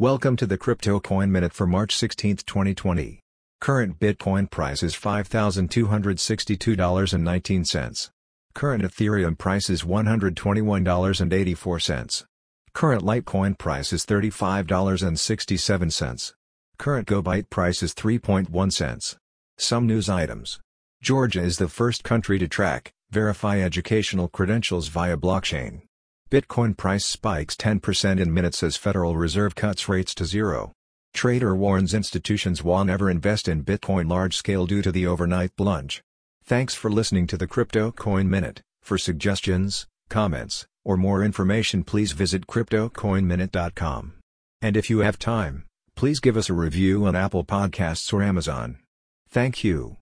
Welcome to the Crypto Coin Minute for March 16, 2020. Current Bitcoin price is $5,262.19. Current Ethereum price is $121.84. Current Litecoin price is $35.67. Current GoByte price is 3.1 cents. Some news items. Georgia is the first country to track, verify educational credentials via blockchain. Bitcoin price spikes 10% in minutes as Federal Reserve cuts rates to zero. Trader warns institutions will never invest in Bitcoin large scale due to the overnight plunge. Thanks for listening to the Crypto Coin Minute. For suggestions, comments, or more information, please visit CryptoCoinMinute.com. And if you have time, please give us a review on Apple Podcasts or Amazon. Thank you.